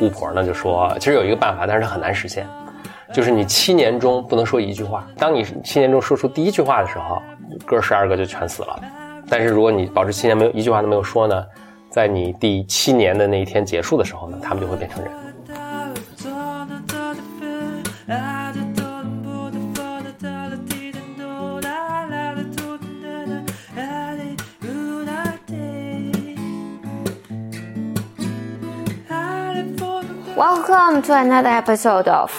巫婆呢就说，其实有一个办法，但是很难实现，就是你7年中不能说一句话。当你7年中说出第一句话的时候，哥12个就全死了。但是如果你保持7年没有一句话都没有说呢，在你第7年的那一天结束的时候呢，他们就会变成人。Welcome to another episode of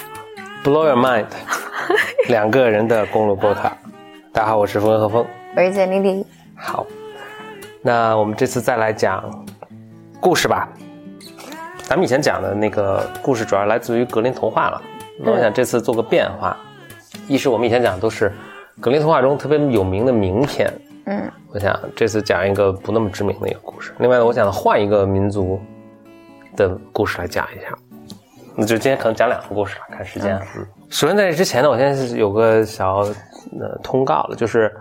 Blow Your Mind 两个人的公路波卡。大家好，我是风和风，我是简丽丽。好，那我们这次再来讲故事吧。咱们以前讲的那个故事主要来自于格林童话了，那我想这次做个变化。一是我们以前讲的都是格林童话中特别有名的名篇，我想这次讲一个不那么知名的一个故事。另外呢，我想换一个民族的故事来讲一下，那就今天可能讲2个故事了，看时间。首先在这之前呢，我现在有个小通告了，就是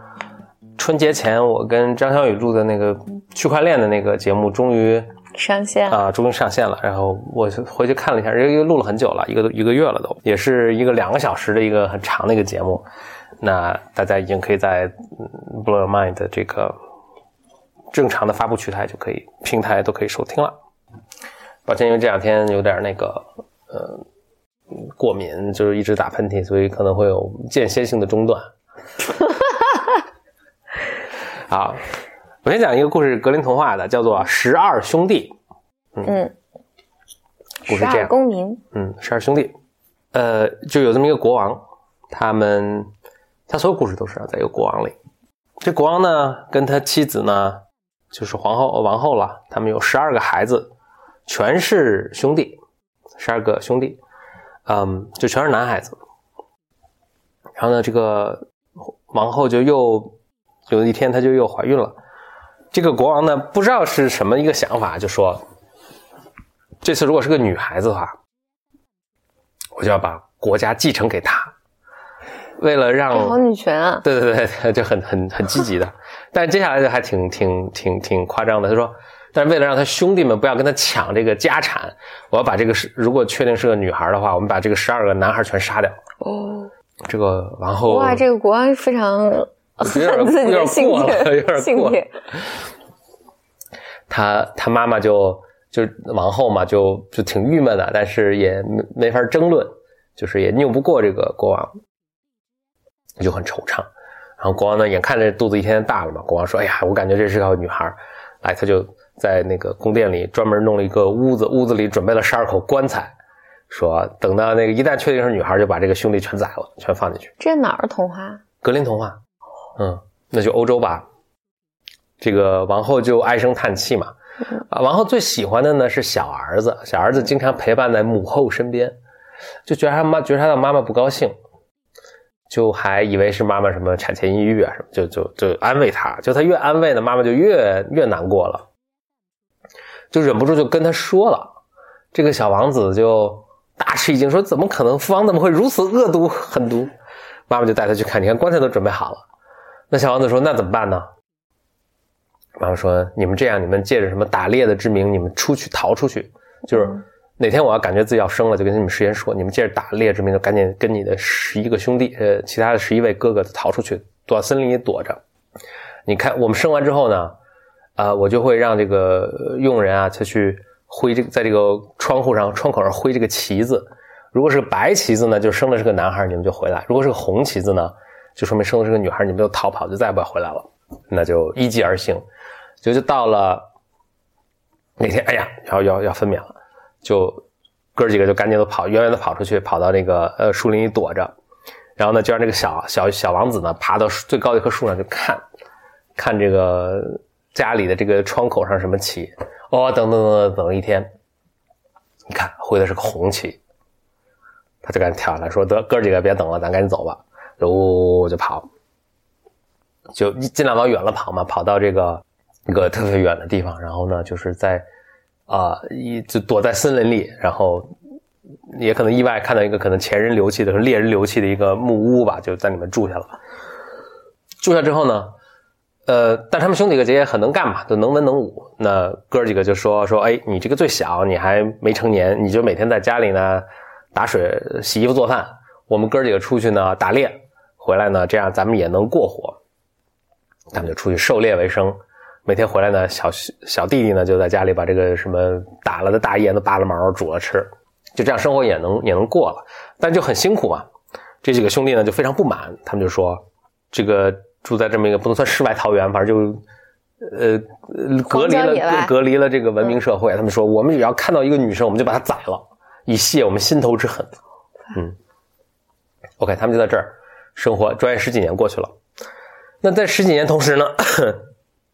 春节前我跟张小雨录的那个区块链的那个节目终于上线啊，终于上线了。然后我回去看了一下，因为录了很久了，一个月了都，也是一个2个小时的一个很长的一个节目。那大家已经可以在 Blow Your Mind 的这个正常的发布渠道就可以，平台都可以收听了。抱歉，因为这2天有点那个过敏，就是一直打喷嚏，所以可能会有间歇性的中断。好，我先讲一个故事，格林童话的，叫做12兄弟。故事这样，12公民。12兄弟。就有这么一个国王，他所有故事都是在一个国王里。这国王呢跟他妻子呢就是王后了，他们有12个孩子，全是兄弟。12个兄弟，就全是男孩子。然后呢，这个王后就又有一天她就又怀孕了。这个国王呢，不知道是什么一个想法，就说这次如果是个女孩子的话，我就要把国家继承给她。为了让好女权啊，对对对，就很积极的。但是接下来就还挺夸张的，他说。但是为了让他兄弟们不要跟他抢这个家产，我要把这个，如果确定是个女孩的话，我们把这个12个男孩全杀掉。这个王后，哇，这个国王非常有点过了。他妈妈就王后嘛，就挺郁闷的，但是也没法争论，就是也拗不过这个国王，就很惆怅。然后国王呢，眼看着肚子一天天大了嘛，国王说：“哎呀，我感觉这是个女孩。”哎，他就在那个宫殿里专门弄了一个屋子，屋子里准备了12口棺材，说等到那个一旦确定是女孩，就把这个兄弟全宰了，全放进去。这哪儿童话？格林童话。那就欧洲吧。这个王后就唉声叹气嘛。王后最喜欢的呢是小儿子，小儿子经常陪伴在母后身边，就觉得他的妈妈不高兴，就还以为是妈妈什么产前抑郁啊什么，就安慰他，就他越安慰呢，妈妈就越难过了，就忍不住就跟他说了。这个小王子就大吃一惊，说怎么可能，父王怎么会如此恶毒狠毒？妈妈就带他去看，你看棺材都准备好了。那小王子说那怎么办呢？妈妈说你们这样，你们借着什么打猎的之名，你们逃出去，就是哪天我要感觉自己要生了，就跟你们事先说，你们接着打猎之名，就赶紧跟你的11个兄弟，其他的11位哥哥逃出去，躲到森林里躲着。你看我们生完之后呢，我就会让这个佣人啊，他去挥这个，在这个窗口上挥这个旗子。如果是个白旗子呢，就生的是个男孩，你们就回来；如果是个红旗子呢，就说明生的是个女孩，你们就逃跑，就再也不要回来了。那就依计而行，就到了那天，哎呀，要分娩了。就哥几个就赶紧都远远的跑出去，跑到那个树林里躲着。然后呢，就让这个小王子呢爬到最高的一棵树上，就看这个家里的这个窗口上什么旗。等一天，你看挥的是个红旗，他就赶紧跳下来说：“得，哥几个别等了，咱赶紧走吧。”就跑，就尽量往远了跑嘛，跑到这个一个特别远的地方。然后呢，就是就躲在森林里，然后也可能意外看到一个可能前人留弃的猎人留弃的一个木屋吧，就在里面住下了。住下之后呢，但他们兄弟个也很能干嘛，都能文能武。那哥几个就说，哎，你这个最小，你还没成年，你就每天在家里呢打水、洗衣服、做饭。我们哥几个出去呢打猎，回来呢这样咱们也能过活。他们就出去狩猎为生，每天回来呢，小弟弟呢就在家里把这个什么打了的大雁都扒了毛煮了吃，就这样生活也能过了，但就很辛苦嘛。这几个兄弟呢就非常不满，他们就说，这个住在这么一个不能算世外桃源，反正就隔离了这个文明社会。他们说，我们也要看到一个女生，我们就把她宰了，以泄我们心头之恨。嗯 ，OK， 他们就在这儿生活，转眼十几年过去了。那在十几年同时呢，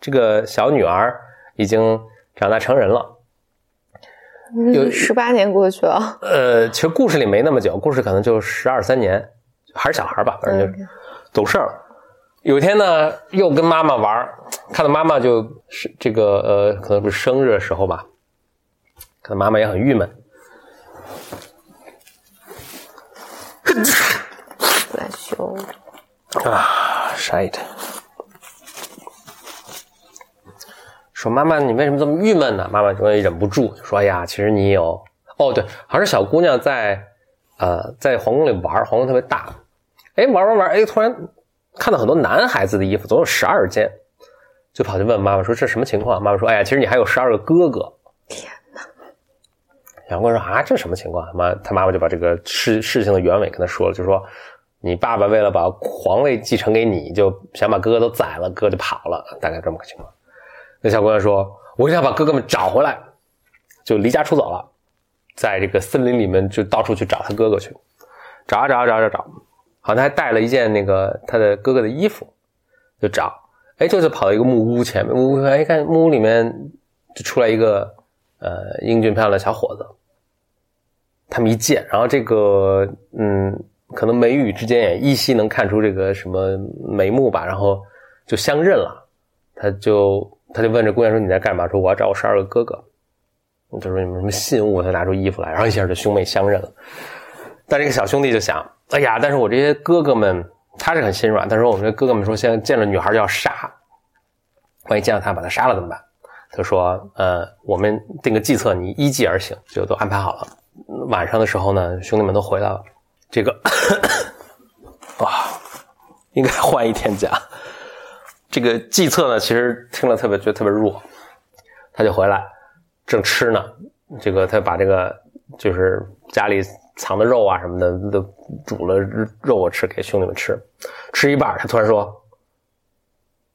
这个小女儿已经长大成人了。有18年过去了。其实故事里没那么久，故事可能就12、13年，还是小孩吧，反正就懂事了。有一天呢，又跟妈妈玩，看到妈妈就是这个可能不是生日的时候吧，看到妈妈也很郁闷。来修啊 ，shit！ 说妈妈，你为什么这么郁闷呢？妈妈终于忍不住说：“哎呀，其实你有……哦，对，好像是小姑娘在皇宫里玩，皇宫特别大，哎，玩，哎，突然。”看到很多男孩子的衣服总有12件，就跑去问妈妈说这什么情况？妈妈说：“哎呀，其实你还有12个哥哥。”天哪！杨贵说：“啊，这什么情况？”他妈妈就把这个事情的原委跟他说了，就说你爸爸为了把皇位继承给你，就想把哥哥都宰了，哥就跑了，大概这么个情况。那小姑娘说：“我一定要把哥哥们找回来。”就离家出走了，在这个森林里面就到处去找他哥哥去，找。好像他还带了一件那个他的哥哥的衣服，就找，哎，就是跑到一个木屋前面，哎，看木屋里面就出来一个英俊漂亮的小伙子，他们一见，然后这个可能眉宇之间也依稀能看出这个什么眉目吧，然后就相认了，他就问这姑娘说你在干嘛？说我要找我12个哥哥，他说你们什么信物？他拿出衣服来，然后一下就兄妹相认了。但这个小兄弟就想，哎呀，但是我这些哥哥们，他是很心软，但是我们这哥哥们说现在见了女孩就要杀，万一见到他把他杀了怎么办？他说我们定个计策，你依计而行，就都安排好了。晚上的时候呢，兄弟们都回来了，这个哇，应该换一天假。这个计策呢，其实听了觉得特别弱，他就回来正吃呢，这个他把这个就是家里藏的肉啊什么的都煮了肉我吃给兄弟们吃一半，他突然说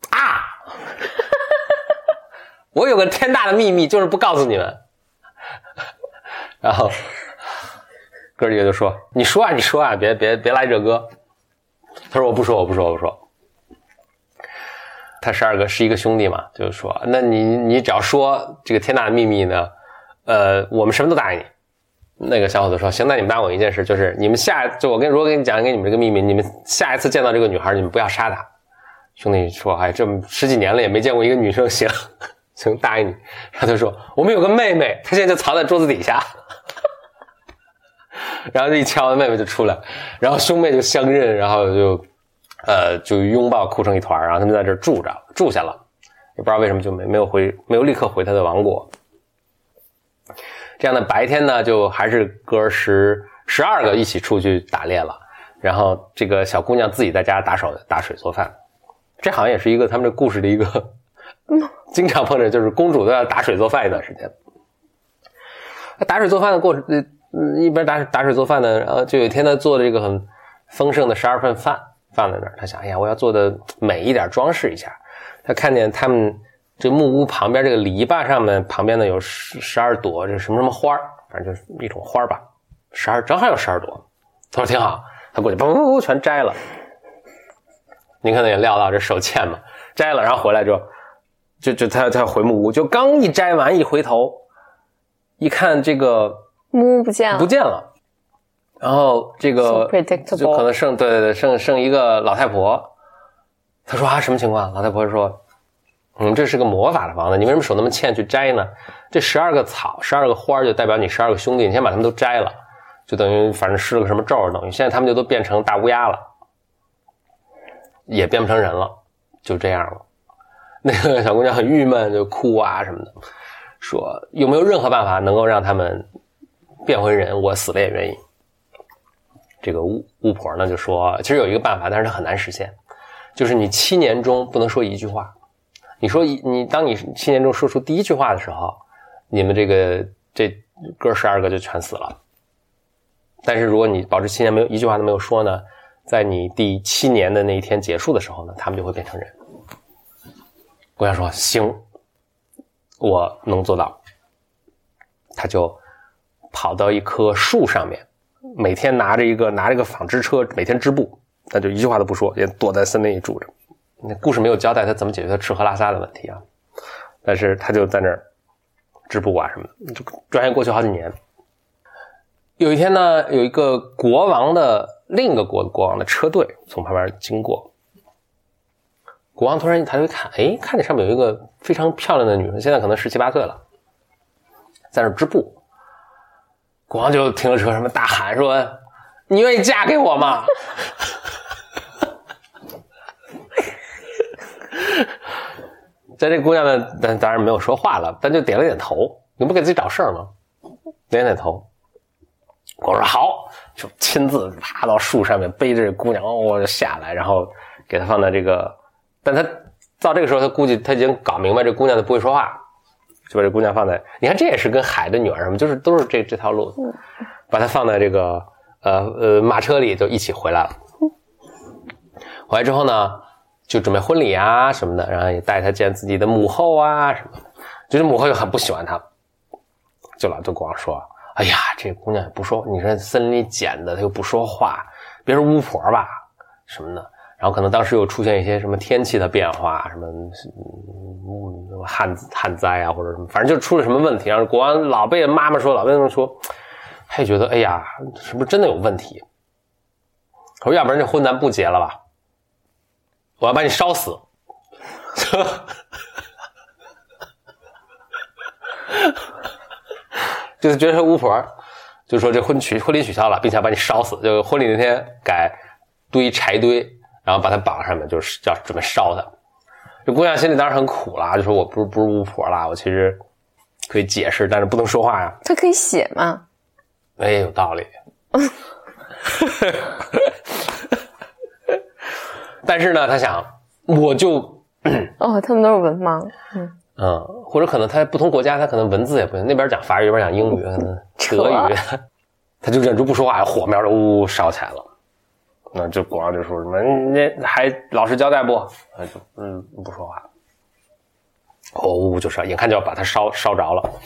啊我有个天大的秘密就是不告诉你们。然后哥几个就说你说啊别来这哥。他说我不说。他11个兄弟嘛，就说那你只要说这个天大的秘密呢我们什么都答应你。那个小伙子说：“行，那你们答应我一件事，就是你们如果跟你讲给你们这个秘密，你们下一次见到这个女孩，你们不要杀她。”兄弟说：“哎，这十几年了也没见过一个女生，行，答应你。”然后他说：“我们有个妹妹，她现在就藏在桌子底下。”然后就一敲，妹妹就出来，然后兄妹就相认，然后就拥抱哭成一团，然后他们在这儿住下了，也不知道为什么就没有立刻回他的王国。这样的白天呢，就还是哥12个一起出去打猎了，然后这个小姑娘自己在家打水做饭，这好像也是一个他们这故事的一个经常碰着，就是公主都要打水做饭一段时间。打水做饭的过程，一边打水做饭呢，然后就有一天她做了一个很丰盛的12份饭放在那儿，她想，哎呀，我要做的美一点，装饰一下。她看见他们。这木屋旁边这个篱笆上面旁边呢有12朵这什么花，反正就是一种花吧，正好有12朵。他说挺好，他过去嘣全摘了。您可能也料到这手欠嘛，摘了然后回来就他回木屋，就刚一摘完一回头一看这个木屋不见了，然后这个就可能剩一个老太婆。他说啊什么情况？老太婆说。这是个魔法的房子，你为什么手那么欠去摘呢？这12个草12个花就代表你12个兄弟，你先把他们都摘了，就等于反正施了个什么咒，等于现在他们就都变成大乌鸦了，也变不成人了，就这样了。那个小姑娘很郁闷，就哭啊什么的，说有没有任何办法能够让他们变回人，我死了也愿意。这个巫婆呢就说，其实有一个办法，但是它很难实现，就是你7年中不能说一句话。你说你当你7年中说出第一句话的时候，你们这哥12个就全死了。但是如果你保持7年没有一句话都没有说呢，在你第7年的那一天结束的时候呢，他们就会变成人。我想说行，我能做到。他就跑到一棵树上面，每天拿着一个纺织车，每天织布，他就一句话都不说，也躲在森林里住着。那故事没有交代他怎么解决他吃喝拉撒的问题啊，但是他就在那儿织布啊什么的，就转眼过去好几年。有一天呢，有一个国王的另一个国王的车队从旁边经过，国王突然抬头一看，看见上面有一个非常漂亮的女生，现在可能17、18岁了，在那织布。国王就停了车，什么大喊说：“你愿意嫁给我吗？”在这姑娘呢，当然没有说话了，但就点了点头。你不给自己找事儿吗？点了点头。国王说好，就亲自爬到树上面，背着这姑娘就下来，然后给她放在这个。但他到这个时候，他估计他已经搞明白这姑娘就不会说话，就把这姑娘放在，你看这也是跟海的女儿什么，就是都是这套路，把她放在这个马车里就一起回来了。回来之后呢，就准备婚礼啊什么的，然后也带她见自己的母后啊什么的，就是母后就很不喜欢她，就老对国王说：“哎呀，这姑娘也不说，你说森林里捡的，她又不说话，别说巫婆吧什么的。”然后可能当时又出现一些什么天气的变化，什么旱灾啊，或者什么，反正就出了什么问题。然后国王老被妈妈说，老被他们说，他也觉得哎呀，是不是真的有问题？我说要不然这婚咱不结了吧，我要把你烧死。就是觉得是巫婆，就说这婚礼取消了，并且要把你烧死，就婚礼那天改堆柴堆。然后把他绑上面，就是要准备烧他。这姑娘心里当然很苦啦，就说我不是巫婆啦，我其实可以解释，但是不能说话呀。他可以写吗？有道理。但是呢，他想，我就他们都是文盲，或者可能他不同国家，他可能文字也不行，那边讲法语，那边讲英语，德语，他就忍住不说话，火苗就呜烧起来了。那就国王就说什么，那还老实交代不？不说话。就是眼看就要把它烧着了。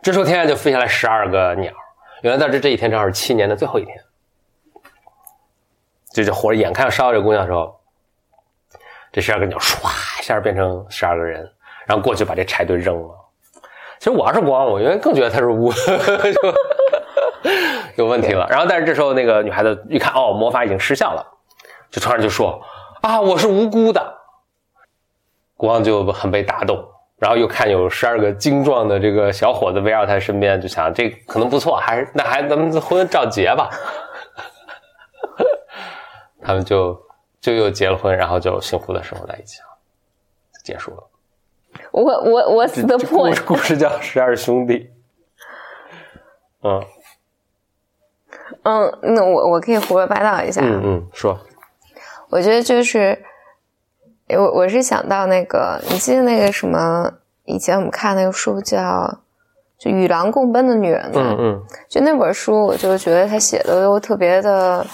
这时候天上就飞下来12个鸟，原来在这一天正好是7年的最后一天。就活着眼看烧这姑娘的时候，这12个鸟唰一下变成12个人，然后过去把这柴堆扔了。其实我要是国王，我应该更觉得他是巫。有问题了，然后但是这时候那个女孩子一看，魔法已经失效了，就突然就说啊，我是无辜的。国王就很被打动，然后又看有12个精壮的这个小伙子围绕他身边，就想这可能不错，还咱们婚照结吧。他们就又结了婚，然后就幸福的生活在一起了，结束了。What's the point？ 故事叫12兄弟。那我可以胡说八道一下。说。我觉得就是我是想到那个，你记得那个什么，以前我们看那个书叫就《与狼共奔的女人》嘛。就那本书，我就觉得他写的都特别的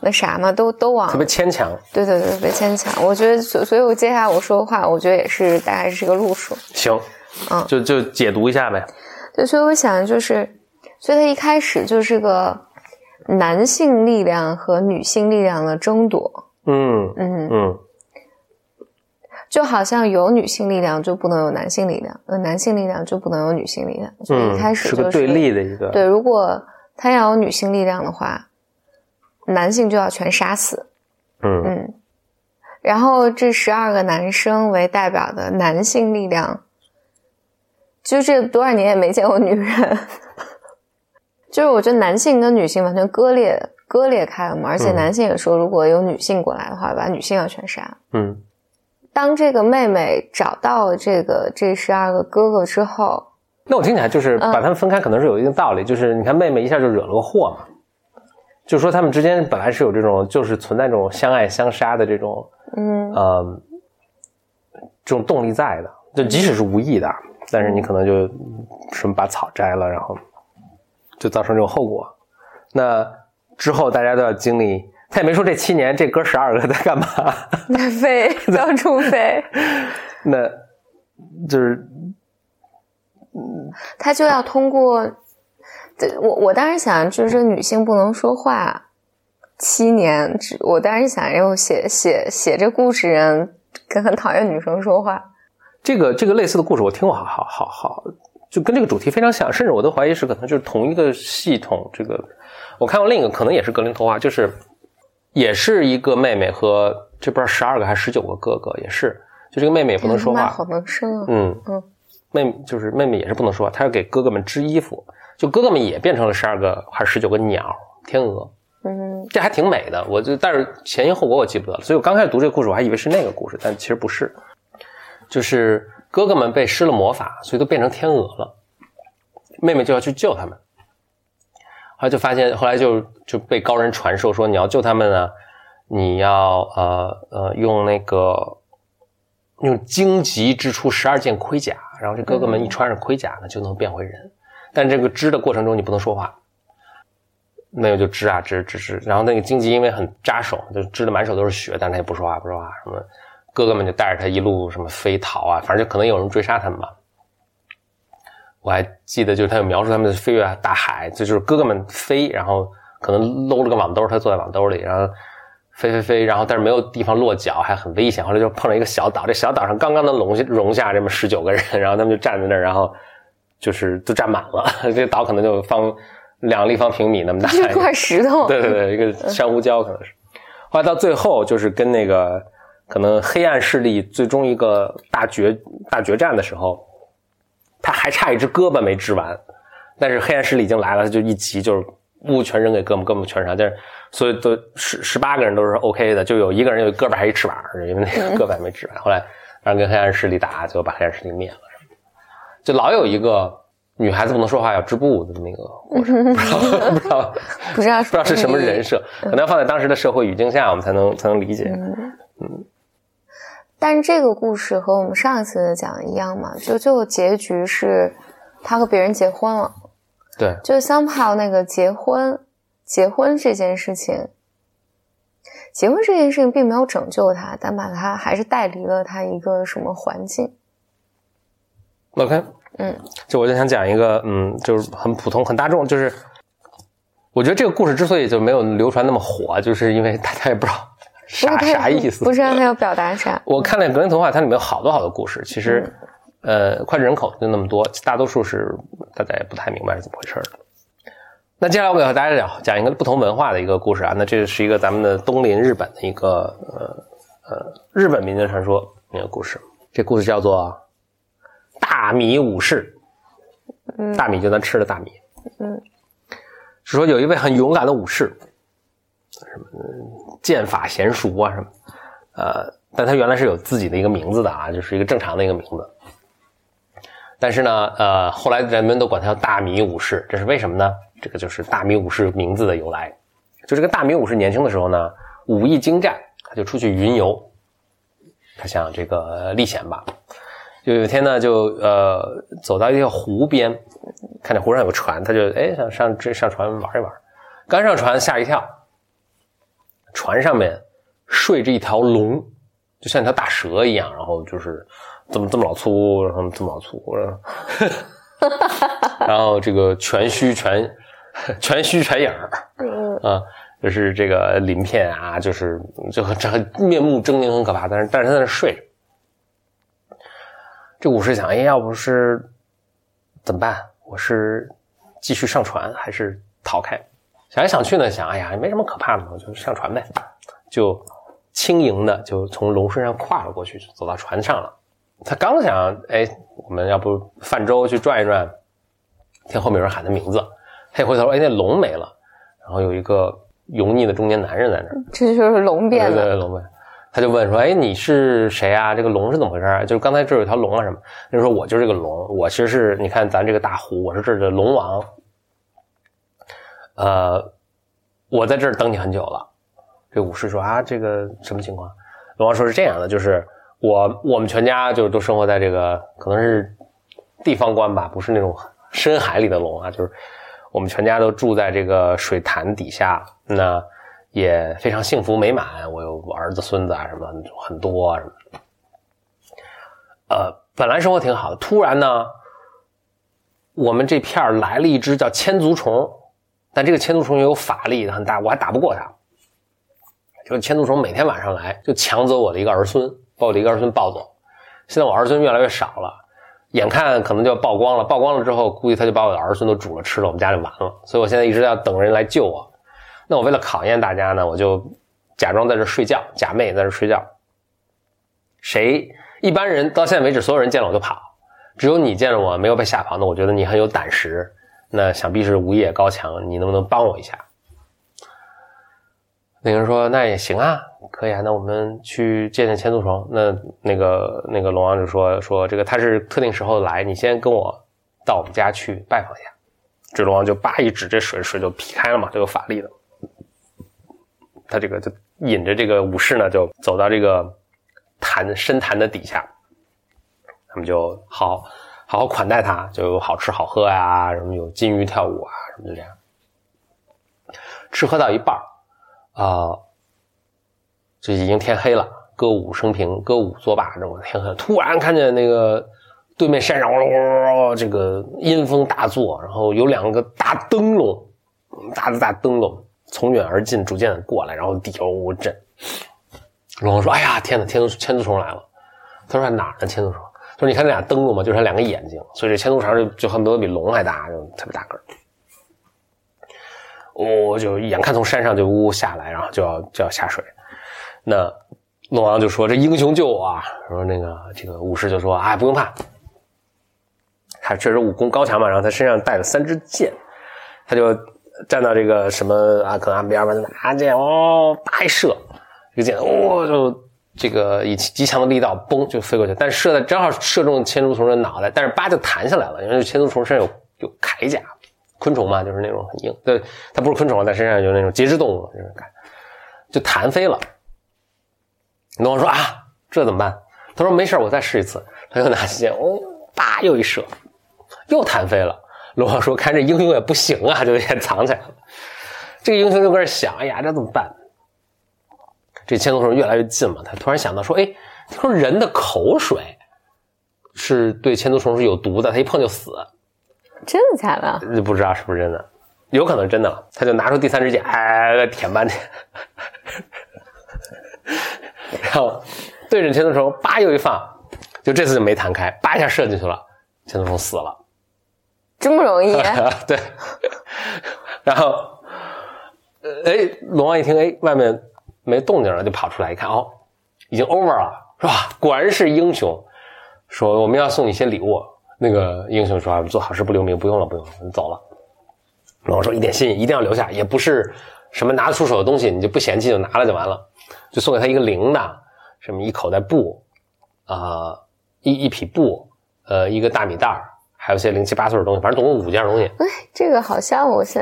那啥嘛，都往特别牵强。对，特别牵强。我觉得所以我接下来我说的话，我觉得也是大概是个路数。行。就解读一下呗。对，所以我想就是。所以他一开始就是个男性力量和女性力量的争夺。就好像有女性力量就不能有男性力量，男性力量就不能有女性力量。所以一开始就是个对立的一个。对，如果他要有女性力量的话，男性就要全杀死。然后这12个男生为代表的男性力量，就这多少年也没见过女人。就是我觉得男性跟女性完全割裂开了嘛，而且男性也说，如果有女性过来的话，把女性要全杀。当这个妹妹找到了这12个哥哥之后，那我听起来就是把他们分开可能是有一定道理，就是你看妹妹一下就惹了个祸嘛，就说他们之间本来是有这种就是存在这种相爱相杀的这种这种动力在的，就即使是无意的，但是你可能就什么把草摘了，然后就造成这种后果。那之后大家都要经历，他也没说这7年这哥12个在干嘛，在飞到处飞那就是他就要通过我当时想就是女性不能说话7年，我当时想要写这故事人跟很讨厌女生说话，这个类似的故事我听过好就跟这个主题非常像，甚至我都怀疑是可能就是同一个系统。这个我看过另一个可能也是格林童话，就是也是一个妹妹和这不知道12个还是19个哥哥，也是就这个妹妹也不能说话，好能生啊，嗯妹妹也是不能说话，她要给哥哥们织衣服，就哥哥们也变成了12个还是19个鸟天鹅，这还挺美的。但是前因后果我记不得了，所以我刚开始读这个故事我还以为是那个故事，但其实不是，就是哥哥们被施了魔法，所以都变成天鹅了，妹妹就要去救他们。后来就发现，后来就被高人传授说，你要救他们呢，你要用用荆棘织出12件盔甲，然后这哥哥们一穿上盔甲呢就能变回人，但这个织的过程中你不能说话。那个就织啊织，然后那个荆棘因为很扎手，就织的满手都是血，但是他也不说话什么。哥哥们就带着他一路什么飞逃啊，反正就可能有人追杀他们吧。我还记得就是他有描述他们的飞越大海，就是哥哥们飞，然后可能搂了个网兜，他坐在网兜里，然后飞，然后但是没有地方落脚，还很危险。后来就碰到一个小岛，这小岛上刚刚能容下这么19个人，然后他们就站在那儿，然后就是都站满了，这个岛可能就2立方平米那么大，一块石头，对，一个珊瑚礁可能是。后来到最后就是跟那个可能黑暗势力最终一个大决战的时候，他还差一只胳膊没织完，但是黑暗势力已经来了，他就一急就是物全扔给哥们全上，但是所以都18个人都是 OK 的，就有一个人有胳膊还一翅膀，因为那个胳膊还没织完。后来让跟黑暗势力打，就把黑暗势力灭了，就老有一个。女孩子不能说话要织布的那个故事，不知道是什么人设，可能要放在当时的社会语境下我们才能理解。但是这个故事和我们上一次讲一样嘛，就结局是他和别人结婚了。对，就 somehow 那个结婚这件事情并没有拯救他，但把他还是带离了他一个什么环境。OK。就我就想讲一个就是很普通很大众，就是我觉得这个故事之所以就没有流传那么火，就是因为大家也不知道啥意思，不知道他要表达啥。我看了格林童话，它里面有好多好多故事，其实脍炙人口就那么多，大多数是大家也不太明白是怎么回事的。那接下来我给大家讲一个不同文化的一个故事啊，那这是一个咱们的东邻日本的一个日本民间传说那个故事，这故事叫做大米武士。大米就咱吃的大米。是说有一位很勇敢的武士，什么剑法娴熟啊什么，但他原来是有自己的一个名字的啊，就是一个正常的一个名字。但是呢，后来人们都管他叫大米武士，这是为什么呢？这个就是大米武士名字的由来。就这个大米武士年轻的时候呢，武艺精湛，他就出去云游，他想这个历险吧。就有一天呢，就走到一条湖边，看见湖上有个船，他就想上船玩一玩。刚上船吓一跳，船上面睡着一条龙，就像一条大蛇一样，然后就是这么老粗，然后这么老粗，然后这个全虚全影就是这个鳞片啊，就是这面目狰狞很可怕，但是他在那睡着。这武士想，要不是怎么办？我是继续上船还是逃开？想来想去呢，想没什么可怕的，我就上船呗。就轻盈的就从龙身上跨了过去，就走到船上了。他刚想，我们要不泛舟去转一转？听后面有人喊他名字，他一回头，那龙没了，然后有一个油腻的中年男人在那儿。这就是龙变了。对，龙变。他就问说，哎，你是谁啊？这个龙是怎么回事啊？就是刚才这有条龙啊什么？他就说我就是这个龙，我其实是你看咱这个大湖，我是这儿的龙王。我在这儿等你很久了。这武士说啊，这个什么情况？龙王说是这样的，就是我们全家就都生活在这个可能是地方官吧，不是那种深海里的龙啊，就是我们全家都住在这个水潭底下，那也非常幸福美满，我有我儿子孙子啊什么很多啊什么。本来生活挺好的，突然呢我们这片来了一只叫千足虫，但这个千足虫也有法力很大，我还打不过它。就千足虫每天晚上来就抢走我的一个儿孙，把我的一个儿孙抱走。现在我儿孙越来越少了，眼看可能就要曝光了，曝光了之后估计他就把我的儿孙都煮了吃了，我们家就完了。所以我现在一直要等人来救我。那我为了考验大家呢，我就假装在这睡觉，假寐在这睡觉。一般人到现在为止所有人见了我就跑，只有你见了我没有被吓跑，那我觉得你很有胆识，那想必是武艺也高强，你能不能帮我一下？那人说那也行啊，可以啊，那我们去见见千足虫。那个龙王就说这个他是特定时候来，你先跟我到我们家去拜访一下。这龙王就一指这水就劈开了嘛，就有法力了。他这个就引着这个武士呢就走到这个深潭的底下，他们就好好款待他，就有好吃好喝啊，什么有金鱼跳舞啊什么，就这样吃喝到一半就已经天黑了，歌舞升平，歌舞作罢，这我天黑，突然看见那个对面山上这个阴风大作，然后有两个大灯笼，大灯笼从远而近，逐渐过来，然后地球震。龙王说：“哎呀，天哪，千足虫来了！”他说：“哪儿呢？千足虫？”他说：“你看这俩灯笼嘛，就是它两个眼睛，所以这千足虫就恨不得比龙还大，就特别大个儿。”我就眼看从山上就呜呜下来，然后就要下水。那龙王就说：“这英雄救我啊！”然后这个武士就说：“哎，不用怕，他确实武功高强嘛，然后他身上带了3支剑，他就。”站到这个什么啊，可能岸边吧，拿剑一射，这个箭就这个以极强的力道崩就飞过去，但是正好射中千足虫的脑袋，但是就弹下来了，因为千足虫身上有铠甲，昆虫嘛，就是那种很硬，对，它不是昆虫，在身上有那种节肢动物，就弹飞了。龙王说啊，这怎么办？他说没事，我再试一次。他又拿起剑又一射，又弹飞了。龙王说看这英雄也不行啊，就也藏起来了。这个英雄就跟这想，哎呀，这怎么办？这千足虫越来越近嘛，他突然想到说，哎，他说人的口水是对千足虫是有毒的，他一碰就死。真的假的？不知道是不是真的，有可能真的了。他就拿出第3支箭，舔半天，然后对着千足虫又一放，就这次就没弹开，一下射进去了，千足虫死了。这么容易对。然后龙王一听外面没动静了，就跑出来一看已经 over 了，是吧？果然是英雄。说我们要送你一些礼物。那个英雄说做好事不留名，不用了不用了，你走了。龙王说一点心意一定要留下，也不是什么拿得出手的东西，你就不嫌弃就拿了就完了。就送给他一个铃铛，什么一口袋布一匹布一个大米袋儿。还有些0、7、8岁的东西，反正总共5件东西。哎，这个好像我现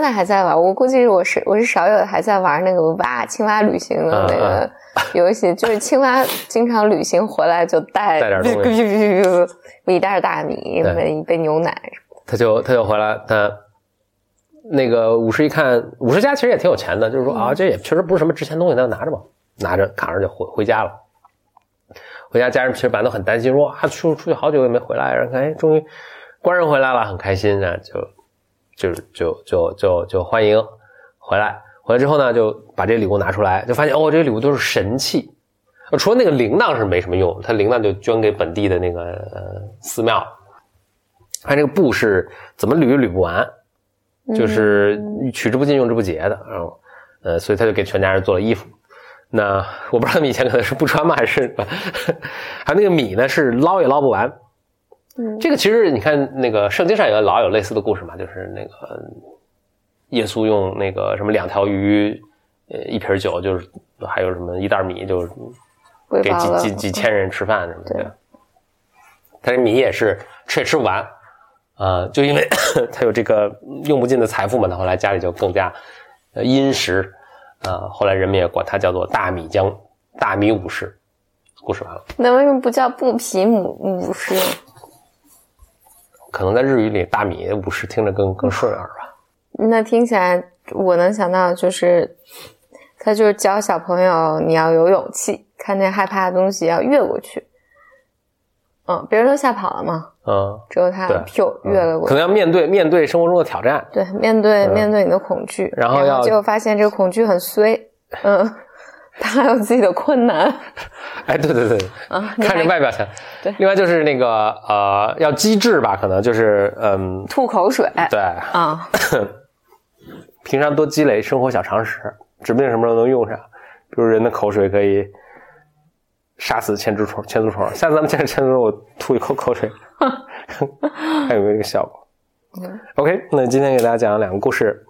在还在玩，我估计我是少有的还在玩那个青蛙旅行的那个游戏，就是青蛙经常旅行回来就带点东西，一袋大米，一杯牛奶。他就回来，那个武士一看，武士家其实也挺有钱的，就是说这也确实不是什么值钱东西，那拿着吧，拿着扛着就回家了。回家家人其实本来都很担心，说出去好久也没回来，然后终于官人回来了，很开心啊，就欢迎回来。回来之后呢，就把这礼物拿出来，就发现这个礼物都是神器，除了那个铃铛是没什么用，他铃铛就捐给本地的那个寺庙。看这个布是怎么捋不完，就是取之不尽用之不竭的，然后所以他就给全家人做了衣服。那我不知道他们以前可能是不穿嘛，还是还有那个米呢是捞也捞不完。这个其实你看那个圣经上老有类似的故事嘛，就是那个耶稣用那个什么2条鱼一瓶酒就是还有什么一袋米就给几千人吃饭什么的。但是米也是吃不完就因为他有这个用不尽的财富嘛，他后来家里就更加殷实后来人们也管他叫做大米武士。故事完了。那为什么不叫布匹武士？可能在日语里大米武士听着更顺耳吧。那听起来我能想到就是他就是教小朋友你要有勇气，看见害怕的东西要越过去。别人都吓跑了嘛，只有他越了过去。可能要面对生活中的挑战，对，面对你的恐惧，然后结果发现这个恐惧很衰，他有自己的困难。哎，对对对，看着外表强。对，另外就是那个要机智吧，可能就是吐口水。对啊，平常多积累生活小常识，指不定什么时候能用上。比如人的口水可以杀死千足虫，下次咱们见着千足虫，我吐一口口水，看有没有这个效果。OK， 那今天给大家讲了两个故事，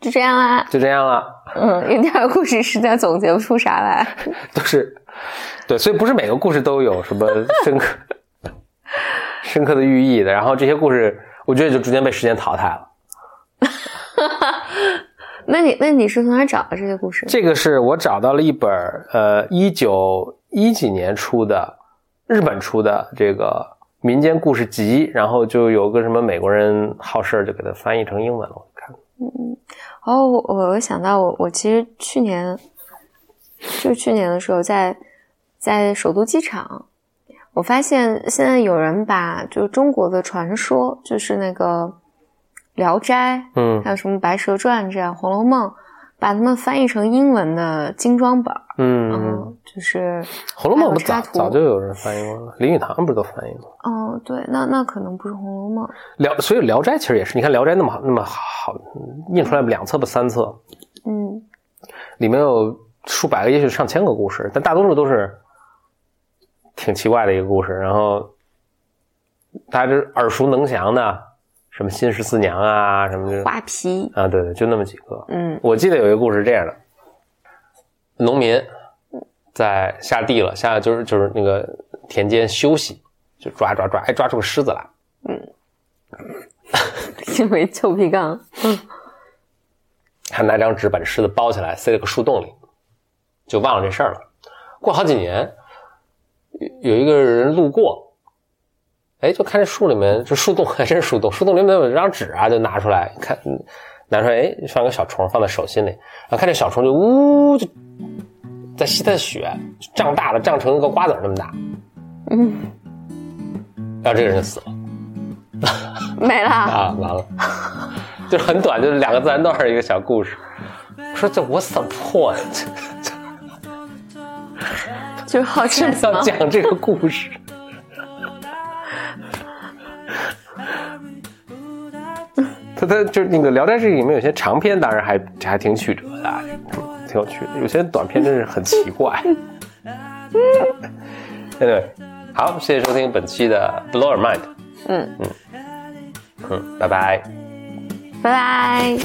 就这样啦。因为这故事实在总结不出啥来，都是对，所以不是每个故事都有什么深刻的寓意的。然后这些故事，我觉得就逐渐被时间淘汰了。那你是从哪找的这些故事？这个是我找到了一本1910几年出的日本出的这个民间故事集，然后就有个什么美国人好事就给它翻译成英文了，我看。我想到我其实去年的时候在首都机场，我发现现在有人把就是中国的传说，就是那个聊斋，还有什么白蛇传这样，红楼梦，把它们翻译成英文的精装本，就是红楼梦不早就有人翻译过了，林语堂不是都翻译过？对，那可能不是红楼梦。所以聊斋其实也是，你看聊斋那么好，印出来两册不三册，里面有数百个也许上千个故事，但大多数都是挺奇怪的一个故事，然后大家这耳熟能详的。什么新十四娘啊，什么这画皮啊，对对，就那么几个。我记得有一个故事这样的，农民在下地了，下就是那个田间休息，就抓，抓出个狮子来。因为臭皮杠。他拿张纸把这狮子包起来，塞了个树洞里，就忘了这事儿了。过好几年，有一个人路过。就看这树里面，这树洞还真是树洞里面有一张纸啊，就拿出来，放个小虫放在手心里，然后看这小虫就呜就在吸它的血，就胀大了，胀成一个瓜子那么大，然后这个人就死了，没了完了，就是很短，就是两个自然段一个小故事。我说这 what's the point？ 就是好像要讲这个故事。他就是那个聊斋志异里面有些长篇，当然还挺曲折的，挺有趣的。有些短篇真是很奇怪。对，好，谢谢收听本期的 Blow Your Mind。拜拜，拜拜。